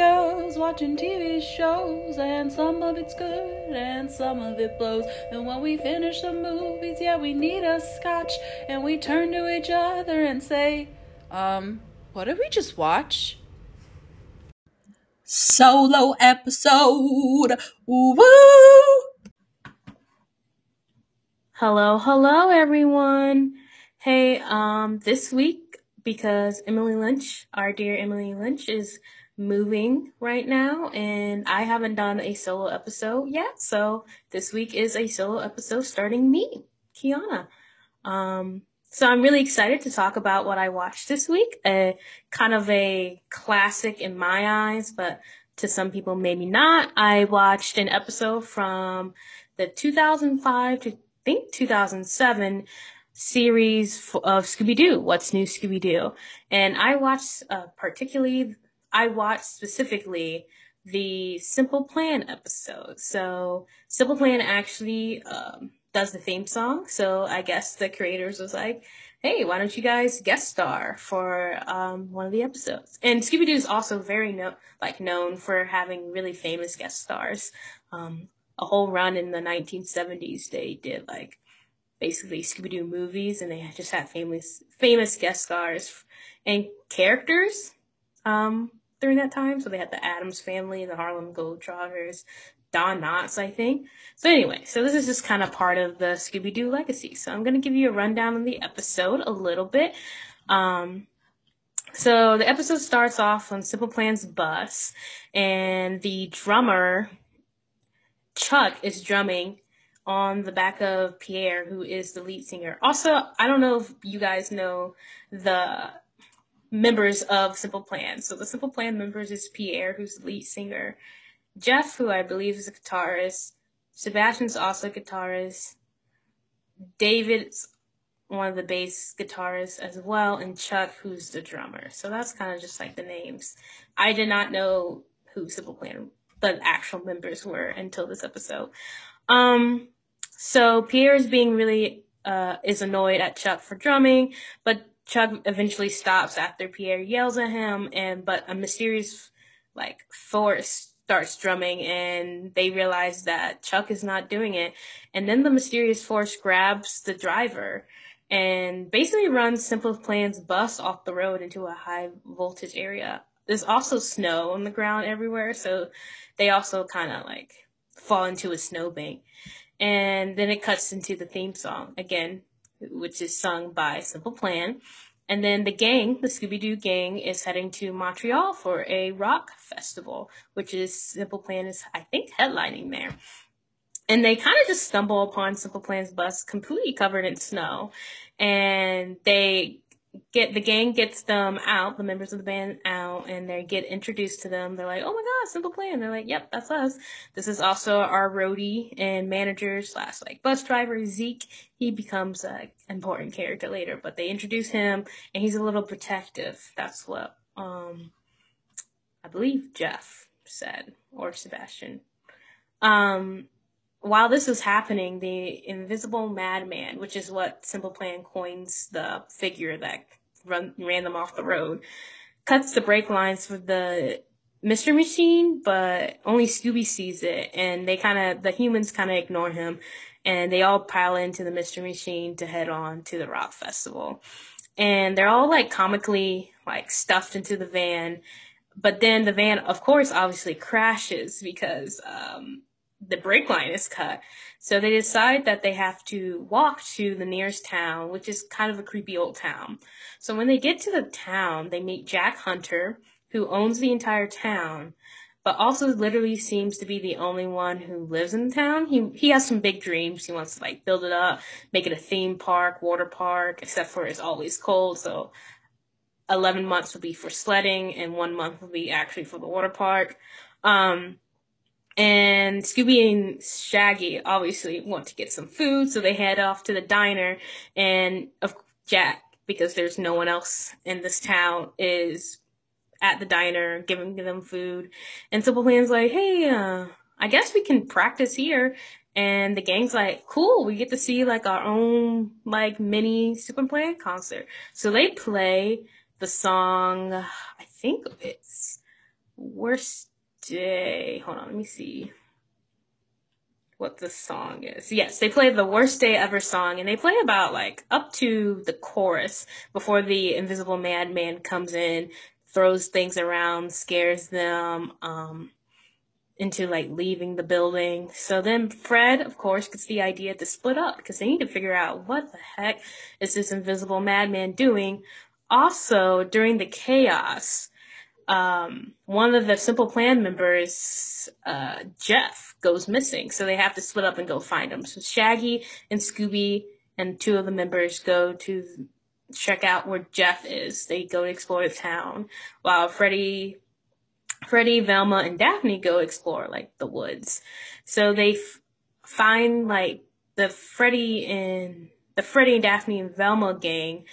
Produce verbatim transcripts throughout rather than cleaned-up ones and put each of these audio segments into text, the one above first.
girls watching T V shows, and some of it's good and some of it blows. And when we finish the movies, yeah, we need a scotch, and we turn to each other and say, um, what did we just watch? Solo episode. Woo! Hello, hello, everyone. Hey, um, this week, because Emily Lynch, our dear Emily Lynch, is moving right now, and I haven't done a solo episode yet, so this week is a solo episode starting me, Kiana. Um, so I'm really excited to talk about what I watched this week, a kind of a classic in my eyes, but to some people maybe not. I watched an episode from the two thousand five to I think two thousand seven series of Scooby-Doo, What's New Scooby-Doo. And I watched uh, particularly, I watched specifically the Simple Plan episode. So Simple Plan actually um, does the theme song. So I guess the creators was like, hey, why don't you guys guest star for um, one of the episodes? And Scooby-Doo is also very no- like known for having really famous guest stars. Um, A whole run in the nineteen seventies, they did like basically Scooby-Doo movies, and they just had famous famous guest stars and characters um, during that time. So they had the Addams Family, the Harlem Globetrotters, Don Knotts, I think. So anyway, so this is just kind of part of the Scooby-Doo legacy. So I'm going to give you a rundown of the episode a little bit. Um, so the episode starts off on Simple Plan's bus, and the drummer Chuck is drumming on the back of Pierre, who is the lead singer. Also, I don't know if you guys know the members of Simple Plan. So the Simple Plan members is Pierre, who's the lead singer, Jeff, who I believe is a guitarist, Sebastian's also a guitarist, David's one of the bass guitarists as well, and Chuck, who's the drummer. So that's kind of just like the names. I did not know who Simple Plan the actual members were until this episode. Um, so Pierre is being really, uh, is annoyed at Chuck for drumming, but Chuck eventually stops after Pierre yells at him, and, but a mysterious, like, force starts drumming, and they realize that Chuck is not doing it. And then the mysterious force grabs the driver and basically runs Simple Plan's bus off the road into a high voltage area. There's also snow on the ground everywhere, so they also kind of like fall into a snowbank. And then it cuts into the theme song again, which is sung by Simple Plan. And then the gang, the Scooby-Doo gang, is heading to Montreal for a rock festival, which is Simple Plan is, I think, headlining there. And they kind of just stumble upon Simple Plan's bus completely covered in snow. And they... Get the gang gets them out, the members of the band out, and they get introduced to them. They're like, oh my god, Simple Plan. They're like, yep, that's us. This is also our roadie and manager slash like bus driver, Zeke. He becomes an important character later, but they introduce him, and he's a little protective. That's what um I believe Jeff said, or Sebastian. Um While this is happening, the invisible madman, which is what Simple Plan coins the figure that run, ran them off the road, cuts the brake lines for the mystery machine, but only Scooby sees it, and they kind of, the humans kind of ignore him, and they all pile into the mystery machine to head on to the rock festival. And they're all, like, comically, like, stuffed into the van, but then the van, of course, obviously crashes because, um... the brake line is cut. So they decide that they have to walk to the nearest town, which is kind of a creepy old town. So when they get to the town, they meet Jack Hunter, who owns the entire town, but also literally seems to be the only one who lives in the town. He he has some big dreams. He wants to like build it up, make it a theme park, water park, except for it's always cold. So eleven months will be for sledding and one month will be actually for the water park. Um, And Scooby and Shaggy obviously want to get some food, so they head off to the diner. And of Jack, because there's no one else in this town, is at the diner giving them food. And Simple Plan's like, hey, uh, I guess we can practice here. And the gang's like, cool, we get to see like our own like mini Simple Plan concert. So they play the song, I think it's Worst Day. Hold on, let me see what the song is. Yes, they play the Worst Day Ever song, and they play about, like, up to the chorus before the invisible madman comes in, throws things around, scares them um, into, like, leaving the building. So then Fred, of course, gets the idea to split up because they need to figure out what the heck is this invisible madman doing. Also, during the chaos, Um, one of the Simple Plan members, uh, Jeff, goes missing. So they have to split up and go find him. So Shaggy and Scooby and two of the members go to check out where Jeff is. They go to explore the town while Freddy, Freddy, Velma, and Daphne go explore, like, the woods. So they f- find, like, the Freddy and, the Freddy and Daphne and Velma gang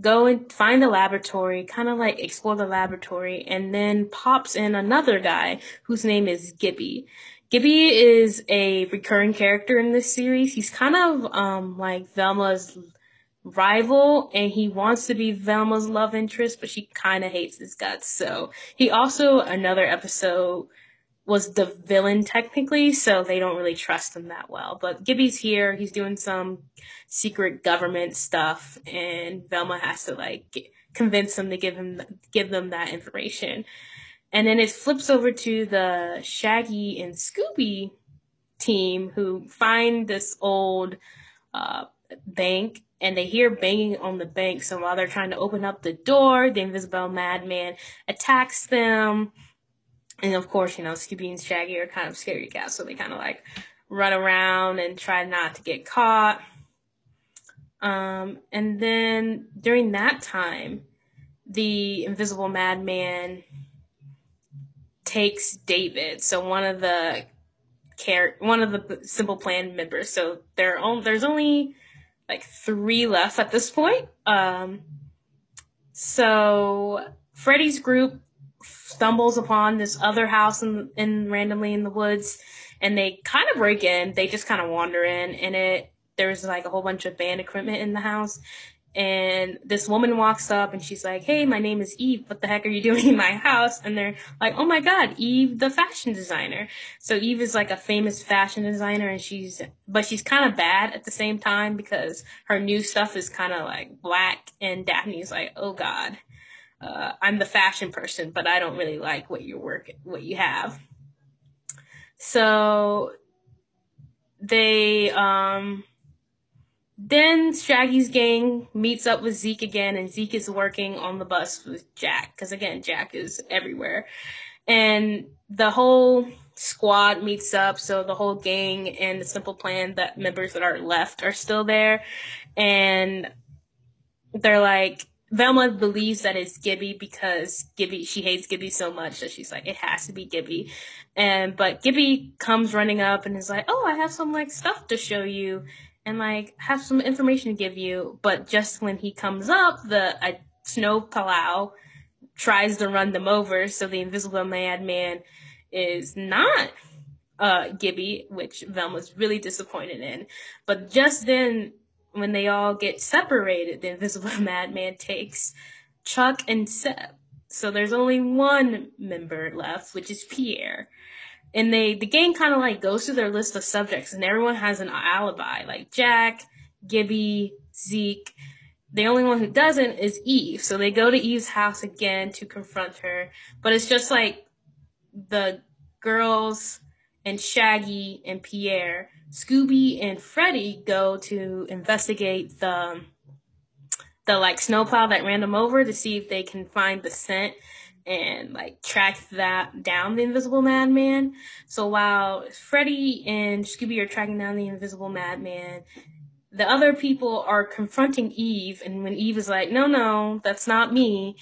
go and find the laboratory, kind of like explore the laboratory, and then pops in another guy whose name is Gibby. Gibby is a recurring character in this series. He's kind of um, like Velma's rival, and he wants to be Velma's love interest, but she kind of hates his guts. So he also, another episode, was the villain technically, so they don't really trust him that well. But Gibby's here, he's doing some secret government stuff, and Velma has to, like, get, convince him to give him give them that information. And then it flips over to the Shaggy and Scooby team, who find this old uh, bank, and they hear banging on the bank. So while they're trying to open up the door, the invisible madman attacks them. And of course, you know, Scooby and Shaggy are kind of scary cats, so they kind of, like, run around and try not to get caught. Um, and then during that time, the invisible madman takes David. So one of the char- one of the Simple Plan members. So there are on- there's only, like, three left at this point. Um, so Freddy's group stumbles upon this other house in, in randomly in the woods, and they kind of break in. They just kind of wander in, and it there's like a whole bunch of band equipment in the house. And this woman walks up, and she's like, "Hey, my name is Eve. What the heck are you doing in my house?" And they're like, "Oh my God, Eve, the fashion designer." So Eve is, like, a famous fashion designer, and she's but she's kind of bad at the same time because her new stuff is kind of, like, black. And Daphne's like, "Oh God. Uh, I'm the fashion person, but I don't really like what you work, what you have." So they, um, then Shaggy's gang meets up with Zeke again, and Zeke is working on the bus with Jack, because again, Jack is everywhere. And the whole squad meets up, so the whole gang and the Simple Plan, that members that are left are still there. And they're like, Velma believes that it's Gibby because Gibby, she hates Gibby so much that she's like, it has to be Gibby. And, but Gibby comes running up and is like, "Oh, I have some, like, stuff to show you and, like, have some information to give you." But just when he comes up, the uh, snow plow tries to run them over. So the invisible madman is not uh, Gibby, which Velma's really disappointed in. But just then, when they all get separated, the invisible madman takes Chuck and Seb. So there's only one member left, which is Pierre. And they, the gang kind of, like, goes through their list of subjects, and everyone has an alibi, like Jack, Gibby, Zeke. The only one who doesn't is Eve. So they go to Eve's house again to confront her. But it's just, like, the girls and Shaggy and Pierre, Scooby and Freddy go to investigate the, the like, snowplow that ran them over to see if they can find the scent and, like, track that down the invisible madman. So while Freddy and Scooby are tracking down the invisible madman, the other people are confronting Eve. And when Eve is like, "No, no, that's not me,"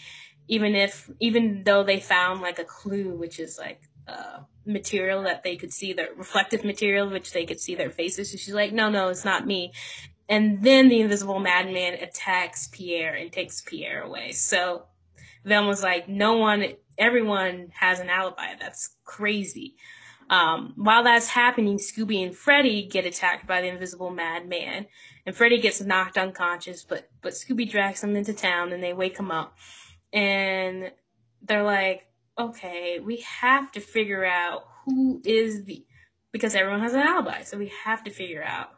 even if, even though they found, like, a clue, which is, like, uh, material that they could see, their reflective material, which they could see their faces. So she's like, no, no, it's not me. And then the invisible madman attacks Pierre and takes Pierre away. So Velma's like, no one, everyone has an alibi. That's crazy. Um, while that's happening, Scooby and Freddy get attacked by the invisible madman, and Freddy gets knocked unconscious, but, but Scooby drags him into town, and they wake him up, and they're like, okay, we have to figure out who is the, because everyone has an alibi, so we have to figure out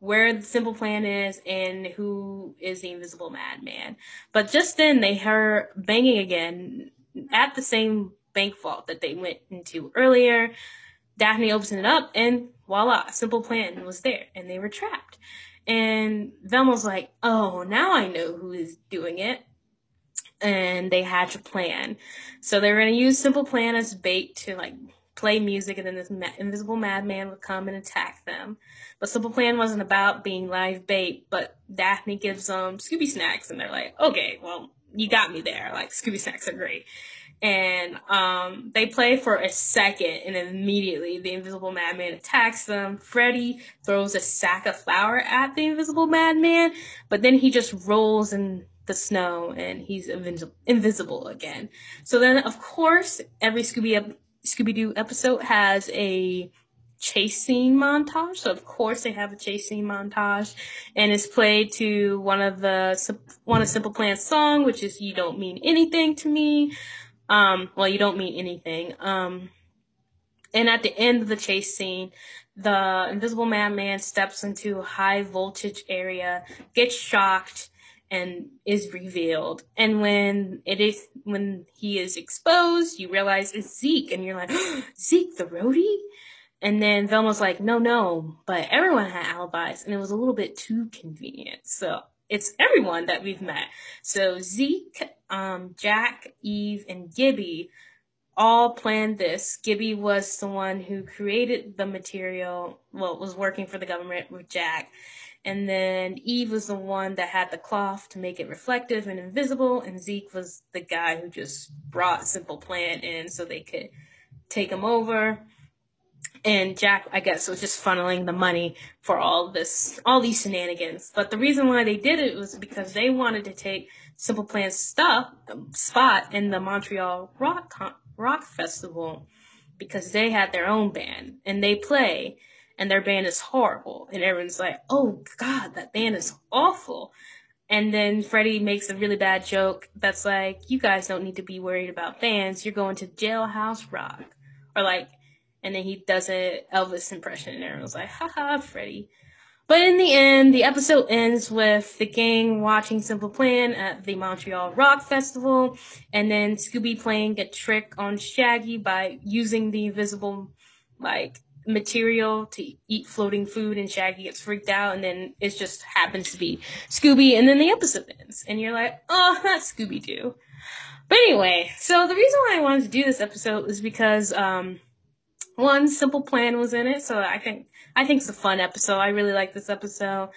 where the Simple Plan is and who is the invisible madman. But just then they heard banging again at the same bank vault that they went into earlier. Daphne opens it up and voila, Simple Plan was there and they were trapped. And Velma's like, oh, now I know who is doing it. And they hatch a plan. So they're going to use Simple Plan as bait to like play music, and then this ma- invisible madman would come and attack them. But Simple Plan wasn't about being live bait, but Daphne gives them Scooby Snacks, and they're like, okay, well, you got me there. Like, Scooby Snacks are great. And um, they play for a second, and immediately the invisible madman attacks them. Freddy throws a sack of flour at the invisible madman, but then he just rolls and the snow, and he's invis- invisible again. So then, of course, every Scooby ep- Scooby-Doo episode has a chase scene montage. So of course they have a chase scene montage, and it's played to one of the one of Simple Plan's song, which is "You Don't Mean Anything to Me." Um, well, you don't mean anything. Um, and at the end of the chase scene, the invisible madman steps into a high voltage area, gets shocked, and is revealed. And when it is, when he is exposed, you realize it's Zeke, and you're like, Zeke the roadie? And then Velma's like, no, no, but everyone had alibis, and it was a little bit too convenient. So it's everyone that we've met. So Zeke, um, Jack, Eve, and Gibby all planned this. Gibby was the one who created the material, well, was working for the government with Jack. And then Eve was the one that had the cloth to make it reflective and invisible. And Zeke was the guy who just brought Simple Plan in so they could take him over. And Jack, I guess, was just funneling the money for all this, all these shenanigans. But the reason why they did it was because they wanted to take Simple Plan's stuff, spot in the Montreal Rock Con- Rock Festival, because they had their own band and they play. And their band is horrible. And everyone's like, oh, God, that band is awful. And then Freddy makes a really bad joke that's like, you guys don't need to be worried about bands. You're going to Jailhouse Rock. Or like, and then he does an Elvis impression. And everyone's like, haha, Freddy. But in the end, the episode ends with the gang watching Simple Plan at the Montreal Rock Festival. And then Scooby playing a trick on Shaggy by using the invisible, like, material to eat floating food, and Shaggy gets freaked out, and then it just happens to be Scooby, and then the episode ends, and you're like, oh, that's Scooby-Doo. But anyway, so the reason why I wanted to do this episode was because, um, one, Simple Plan was in it, so I think, I think it's a fun episode. I really like this episode,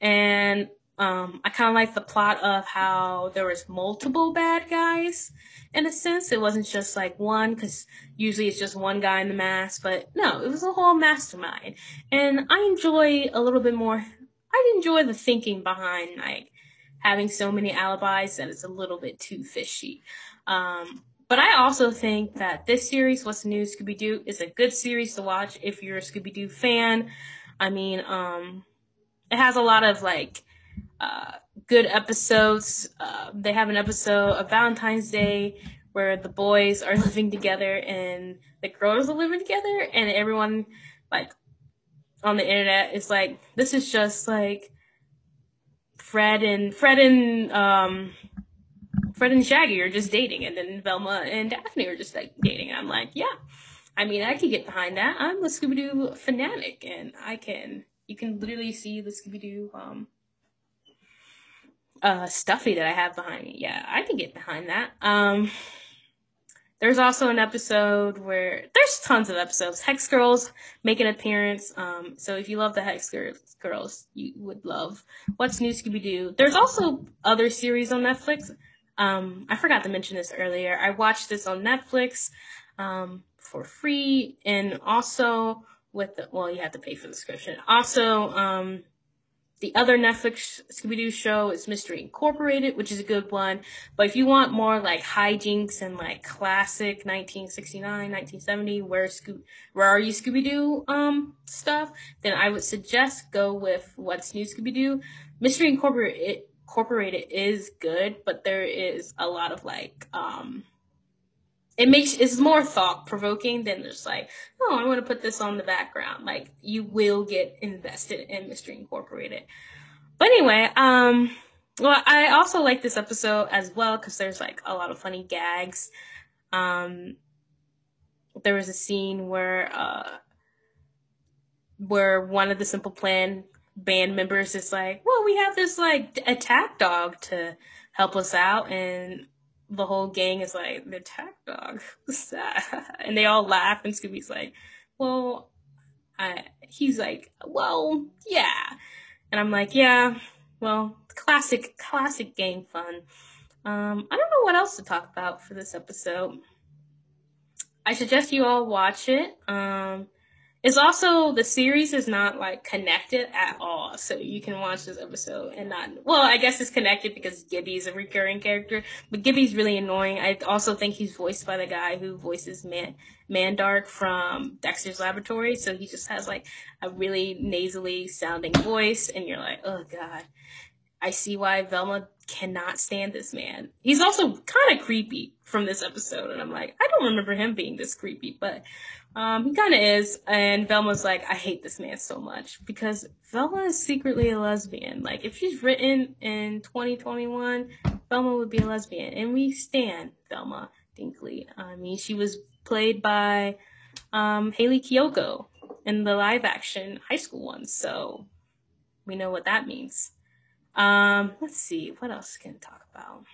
and um, I kind of like the plot of how there was multiple bad guys. In a sense, it wasn't just like one, because usually it's just one guy in the mask, but no, it was a whole mastermind. And I enjoy a little bit more, I enjoy the thinking behind like having so many alibis that it's a little bit too fishy. Um, but I also think that this series, What's New Scooby-Doo, is a good series to watch if you're a Scooby-Doo fan. I mean, um, it has a lot of like, uh, good episodes. Uh, they have an episode of Valentine's Day where the boys are living together and the girls are living together, and everyone like on the internet is like, this is just like Fred and Fred and um Fred and Shaggy are just dating, and then Velma and Daphne are just like dating. And I'm like, yeah, I mean, I can get behind that. I'm a Scooby-Doo fanatic, and I can you can literally see the Scooby-Doo um uh stuffy that I have behind me. Yeah, I can get behind that. Um there's also an episode where there's tons of episodes. Hex Girls make an appearance. Um so if you love the Hex Girls, you would love What's New Scooby-Doo. There's also other series on Netflix. Um I forgot to mention this earlier. I watched this on Netflix um for free, and also with the well you have to pay for the subscription. Also um the other Netflix Scooby-Doo show is Mystery Incorporated, which is a good one. But if you want more like hijinks and like classic nineteen sixty-nine, nineteen seventy, where Sco- where are you Scooby-Doo um stuff, then I would suggest go with What's New Scooby-Doo. Mystery Incorporated Incorporated is good, but there is a lot of like um it makes, it's more thought provoking than just like, oh, I want to put this on the background. Like, you will get invested in Mystery Incorporated. But anyway, um, well, I also like this episode as well because there's like a lot of funny gags. Um, there was a scene where, uh, where one of the Simple Plan band members is like, well, we have this like attack dog to help us out, and the whole gang is like, the attack dog, what's that? And they all laugh, and Scooby's like, well, I, he's like, well, yeah, and I'm like, yeah, well, classic, classic gang fun. Um, I don't know what else to talk about for this episode. I suggest you all watch it. Um, It's also, the series is not, like, connected at all, so you can watch this episode and not, well, I guess it's connected because Gibby's a recurring character, but Gibby's really annoying. I also think he's voiced by the guy who voices Man Mandark from Dexter's Laboratory, so he just has, like, a really nasally sounding voice, and you're like, oh, God, I see why Velma cannot stand this man. He's also kind of creepy from this episode, and I'm like, I don't remember him being this creepy, but um, he kind of is. And Velma's like, I hate this man so much, because Velma is secretly a lesbian. Like, if she's written in twenty twenty-one, Velma would be a lesbian, and we stan Velma Dinkley. I mean, she was played by um, Hailey Kiyoko in the live-action high school one, so we know what that means. Um, let's see, what else can I talk about?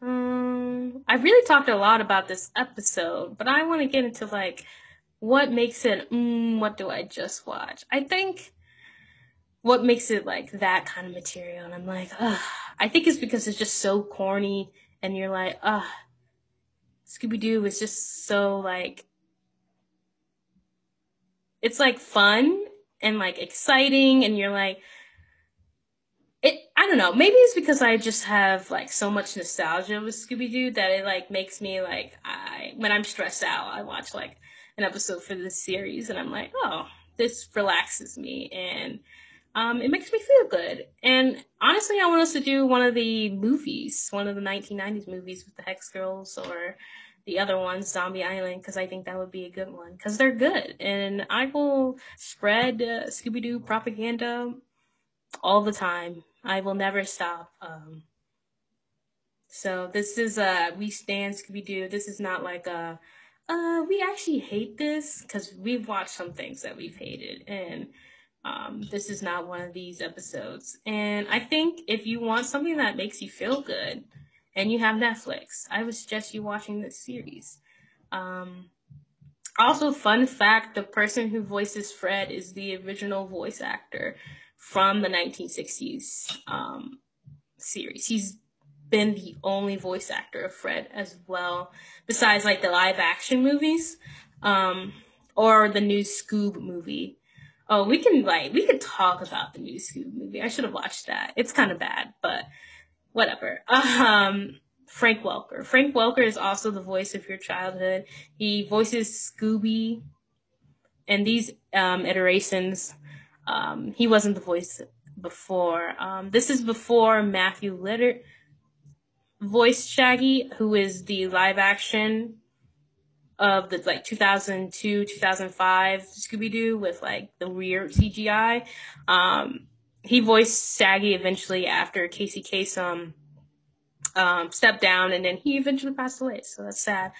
Um, I really talked a lot about this episode, but I want to get into, like, what makes it, mm, what do I just watch? I think what makes it, like, that kind of material, and I'm like, ugh, I think it's because it's just so corny, and you're like, ugh, Scooby-Doo is just so, like, it's, like, fun and, like, exciting, and you're like, It, I don't know, maybe it's because I just have, like, so much nostalgia with Scooby-Doo that it, like, makes me, like, I, when I'm stressed out, I watch, like, an episode for this series, and I'm like, oh, this relaxes me, and um, it makes me feel good. And honestly, I want us to do one of the movies, one of the nineteen nineties movies with the Hex Girls or the other ones, Zombie Island, because I think that would be a good one, because they're good, and I will spread uh, Scooby-Doo propaganda all the time. I will never stop. Um, so this is a, uh, we stan Scooby-Doo. This is not like a, uh, we actually hate this, because we've watched some things that we've hated. And um, this is not one of these episodes. And I think if you want something that makes you feel good and you have Netflix, I would suggest you watching this series. Um, also, fun fact, the person who voices Fred is the original voice actor from the nineteen sixties um, series. He's been the only voice actor of Fred as well, besides like the live action movies um, or the new Scoob movie. Oh, we can like, we could talk about the new Scoob movie. I should have watched that. It's kind of bad, but whatever. Um, Frank Welker. Frank Welker is also the voice of your childhood. He voices Scooby in these um, iterations. Um, he wasn't the voice before. Um, this is before Matthew Lillard voiced Shaggy, who is the live action of the like two thousand two, two thousand five Scooby-Doo with like the weird C G I. Um, he voiced Shaggy eventually after Casey Kasem um, stepped down, and then he eventually passed away. So that's sad.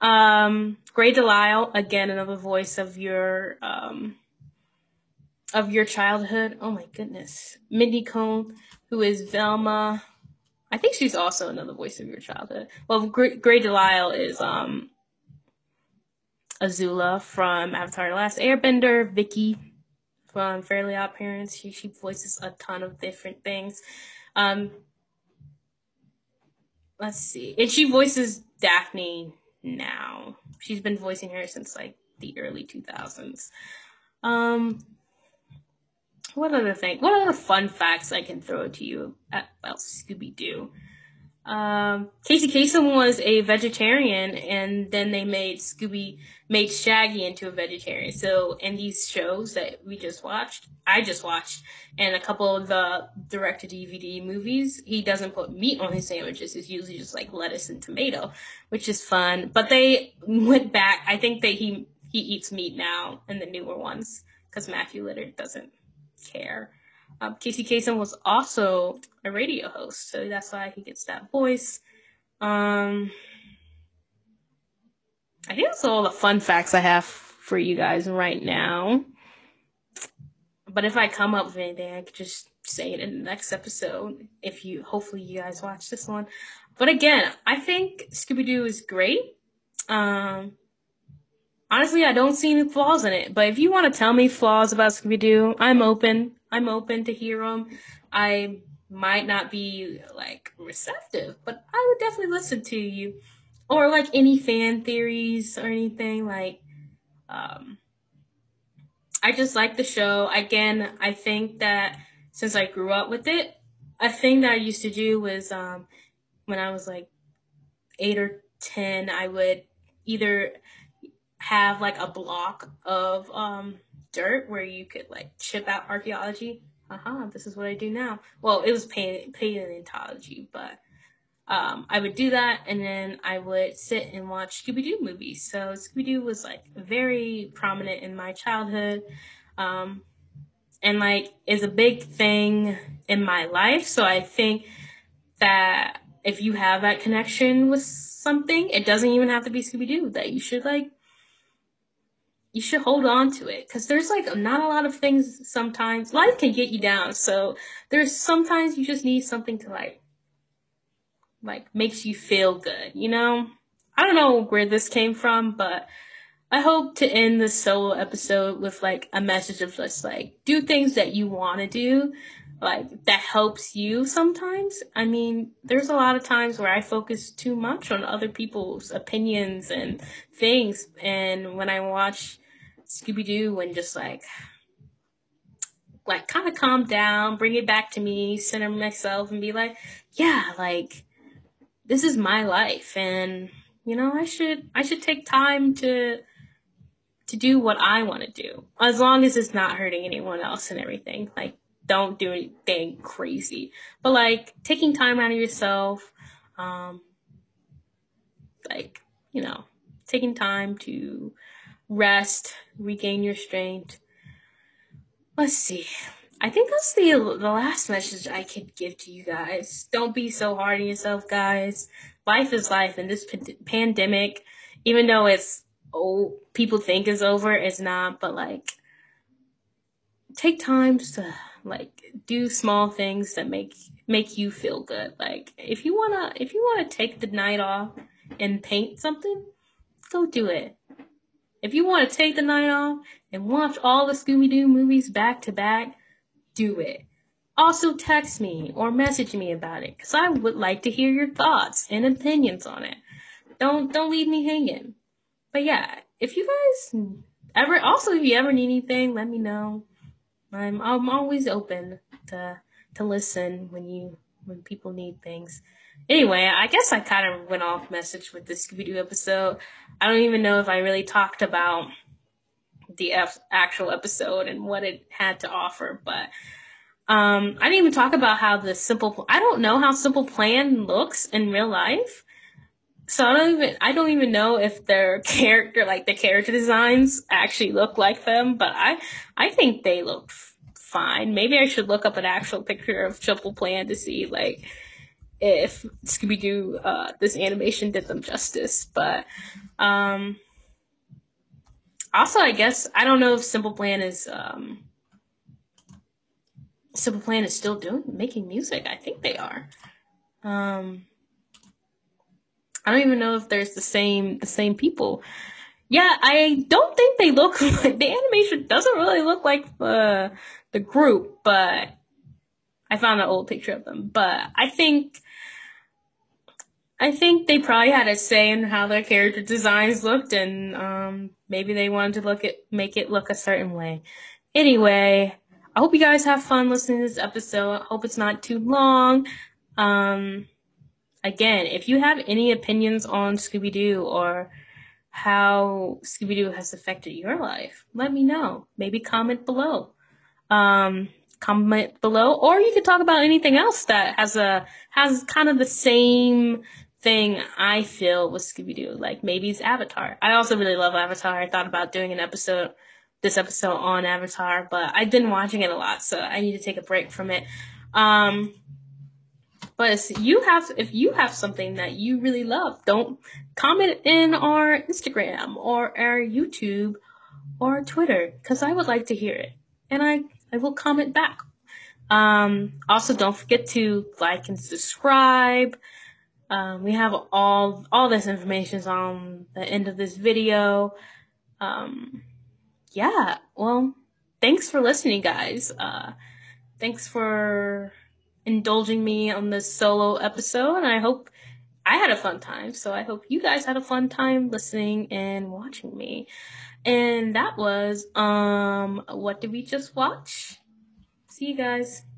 Um, Gray Delisle, again, another voice of your, um, of your childhood. Oh my goodness. Mindy Cohn, who is Velma. I think she's also another voice of your childhood. Well, Gray, Gray Delisle is um, Azula from Avatar The Last Airbender, Vicky from Fairly Odd Parents. She, she voices a ton of different things. Um, let's see. And she voices Daphne now. She's been voicing her since like the early two thousands. Um, What other thing? What other fun facts I can throw to you about Scooby-Doo? Um, Casey Kasem was a vegetarian, and then they made Scooby, made Shaggy into a vegetarian. So in these shows that we just watched, I just watched, and a couple of the direct-to-D V D movies, he doesn't put meat on his sandwiches. It's usually just like lettuce and tomato, which is fun. But they went back. I think that he, he eats meat now in the newer ones because Matthew Lillard doesn't care. Um, Casey Kasem was also a radio host, so that's why he gets that voice. Um, I think that's all the fun facts I have for you guys right now. But if I come up with anything, I could just say it in the next episode. If you, hopefully you guys watch this one. But again, I think Scooby-Doo is great. Um, honestly, I don't see any flaws in it. But if you want to tell me flaws about Scooby-Doo, I'm open. I'm open to hear them. I might not be, like, receptive, but I would definitely listen to you. Or, like, any fan theories or anything. Like, um, I just like the show. Again, I think that since I grew up with it, a thing that I used to do was um, when I was, like, eight or ten, I would either have, like, a block of um. dirt where you could like chip out archaeology. Uh-huh, this is what I do now. Well, it was paleontology, but um, I would do that, and then I would sit and watch Scooby-Doo movies. So Scooby-Doo was like very prominent in my childhood, um, and like is a big thing in my life. So I think that if you have that connection with something, it doesn't even have to be Scooby-Doo, that you should like you should hold on to it, because there's like not a lot of things. Sometimes life can get you down, so there's sometimes you just need something to like like makes you feel good, you know. I don't know where this came from, but I hope to end this solo episode with like a message of just like do things that you want to do, like that helps you sometimes. I mean, there's a lot of times where I focus too much on other people's opinions and things, and when I watch Scooby-Doo and just like like kind of calm down, bring it back to me, center myself and be like, yeah, like this is my life, and you know, I should I should take time to to do what I want to do, as long as it's not hurting anyone else and everything. Like, don't do anything crazy, but like taking time out of yourself, um, like, you know, taking time to rest, regain your strength. Let's see. I think that's the, the last message I could give to you guys. Don't be so hard on yourself, guys. Life is life, and this p- pandemic, even though it's, oh, people think it's over, it's not, but like, take time to like do small things that make make you feel good. Like if you wanna if you wanna take the night off and paint something, go do it. If you wanna take the night off and watch all the Scooby-Doo movies back to back, do it. Also text me or message me about it, because I would like to hear your thoughts and opinions on it. Don't don't leave me hanging. But yeah, if you guys ever also if you ever need anything, let me know. I'm I'm always open to to listen when you when people need things. Anyway, I guess I kind of went off message with the Scooby-Doo episode. I don't even know if I really talked about the F- actual episode and what it had to offer, but um, I didn't even talk about how the simple. I don't know how Simple Plan looks in real life, so I don't even I don't even know if their character, like the character designs, actually look like them. But I I think they look f- fine. Maybe I should look up an actual picture of Simple Plan to see like if Scooby-Doo uh, this animation did them justice. But um, also, I guess I don't know if Simple Plan is um, Simple Plan is still doing making music. I think they are. Um, I don't even know if there's the same the same people. Yeah, I don't think they look like, the animation doesn't really look like the the group, but I found an old picture of them. But I think I think they probably had a say in how their character designs looked, and um, maybe they wanted to look at make it look a certain way. Anyway, I hope you guys have fun listening to this episode. I hope it's not too long. Um again, if you have any opinions on Scooby-Doo or how Scooby-Doo has affected your life, let me know. Maybe comment below. Um, comment below, or you could talk about anything else that has a has kind of the same thing I feel with Scooby-Doo. Like maybe it's Avatar. I also really love Avatar. I thought about doing an episode, this episode on Avatar, but I've been watching it a lot, so I need to take a break from it. Um, but if you have, if you have something that you really love, don't comment in our Instagram or our YouTube or Twitter, because I would like to hear it, and I, I will comment back. Um, also, don't forget to like and subscribe. Um, we have all all this information on the end of this video. Um, yeah, well, thanks for listening, guys. Uh, thanks for indulging me on this solo episode. And I hope I had a fun time. So I hope you guys had a fun time listening and watching me. And that was, um, what did we just watch? See you guys.